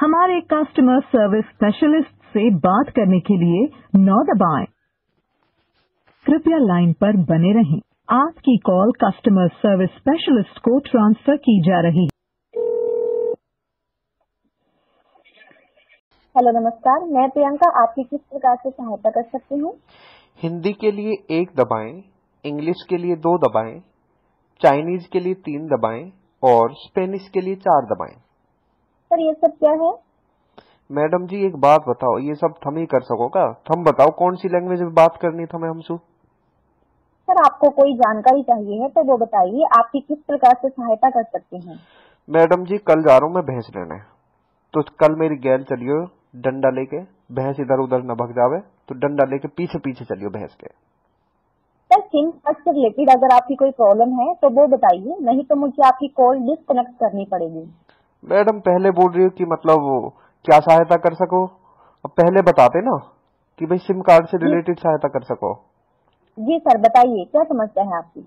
हमारे customer service specialist से बात करने के लिए 9 दबाएं। कृपया लाइन पर बने रहें। आपकी कॉल कस्टमर सर्विस स्पेशलिस्ट को ट्रांसफर की जा रही है। हेलो नमस्कार, मैं प्रियंका, आपकी किस प्रकार से सहायता कर सकती हूँ? हिंदी के लिए 1 दबाएं, इंग्लिश के लिए 2 दबाएं, चाइनीज के लिए 3 दबाएं और स्पेनिश के लिए 4 दबाएं। सर ये सब क्या है? मैडम जी एक बात बताओ, ये सब थम ही कर सकोगा? थम बताओ कौन सी लैंग्वेज में बात करनी थमे हमसे? सर आपको कोई जानकारी चाहिए है तो वो बताइए, आपकी किस प्रकार से सहायता कर सकते हैं? मैडम जी कल जा रहा हूँ मैं भैंस लेने, तो कल मेरी गैल चलियो डंडा लेके, भैंस इधर उधर न भग जावे तो डंडा लेके पीछे पीछे चलियो भैंस के। सर सिम कार्ड से रिलेटेड अगर आपकी कोई प्रॉब्लम है तो वो बताइए, नहीं तो मुझे आपकी कॉल डिस्कनेक्ट करनी पड़ेगी। मैडम पहले बोल रही हो कि मतलब क्या सहायता कर सको, अब पहले बताते ना कि भाई सिम कार्ड से रिलेटेड सहायता कर सको। जी सर बताइए, क्या समस्या है आपकी?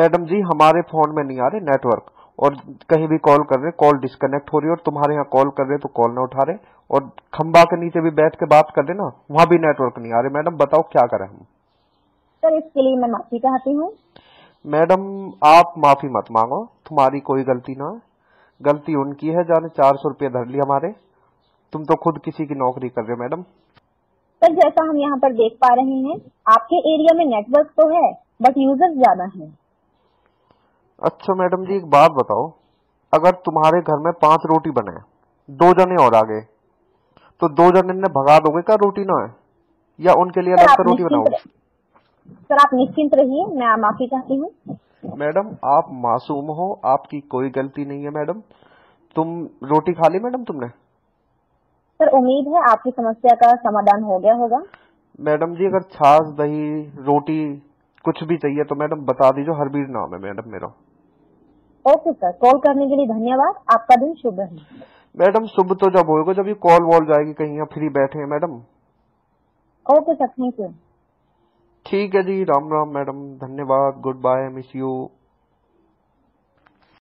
मैडम जी हमारे फोन में नहीं आ रहे नेटवर्क, और कहीं भी कॉल कर रहे कॉल डिस्कनेक्ट हो रही है, और तुम्हारे यहाँ कॉल कर रहे तो कॉल ना उठा रहे, और खंबा के नीचे भी बैठ के बात कर रहे ना, वहाँ भी नेटवर्क नहीं आ रहे। मैडम बताओ क्या करें हम? सर इसके लिए मैं माफी चाहती हूँ। मैडम आप माफी मत मांगो, तुम्हारी कोई गलती ना, गलती उनकी है जाने 400 रुपया धर लिया हमारे, तुम तो खुद किसी की नौकरी कर रहे हो। मैडम सर जैसा हम यहाँ पर देख पा रहे हैं आपके एरिया में नेटवर्क तो है बट यूजर्स ज्यादा है। अच्छा मैडम जी एक बात बताओ, अगर तुम्हारे घर में 5 रोटी बने, 2 जने और आ गए, तो 2 जने ने भगा दोगे क्या रोटी ना है, या उनके लिए अलग से रोटी बनाओगे? सर आप निश्चिंत रहिए, मैं माफी चाहती हूँ। मैडम आप मासूम हो, आपकी कोई गलती नहीं है। मैडम तुम रोटी खा ली मैडम तुमने? सर उम्मीद है आपकी समस्या का समाधान हो गया होगा। मैडम जी अगर छाछ दही रोटी कुछ भी चाहिए तो मैडम बता दीजिए, हरबीर नाम है मैडम मेरा। ओके सर, कॉल करने के लिए धन्यवाद, आपका दिन शुभ रहे। मैडम शुभ तो जब होगा जब ये कॉल वॉल जाएगी कहीं, या फ्री बैठे हैं madam. Okay sir thank you. ठीक है जी, राम राम मैडम, धन्यवाद, गुड बाय, मिस यू।